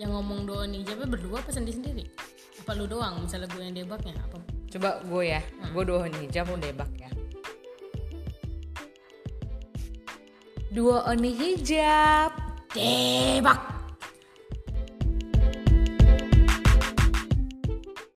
yang ngomong doa nih, jawabnya berdua apa sendiri-sendiri? Apa lu doang? Misalnya gue yang debaknya apa? Coba gue ya, gue doa nih, jawab lu debak ya. Dua oni hijab. Debak.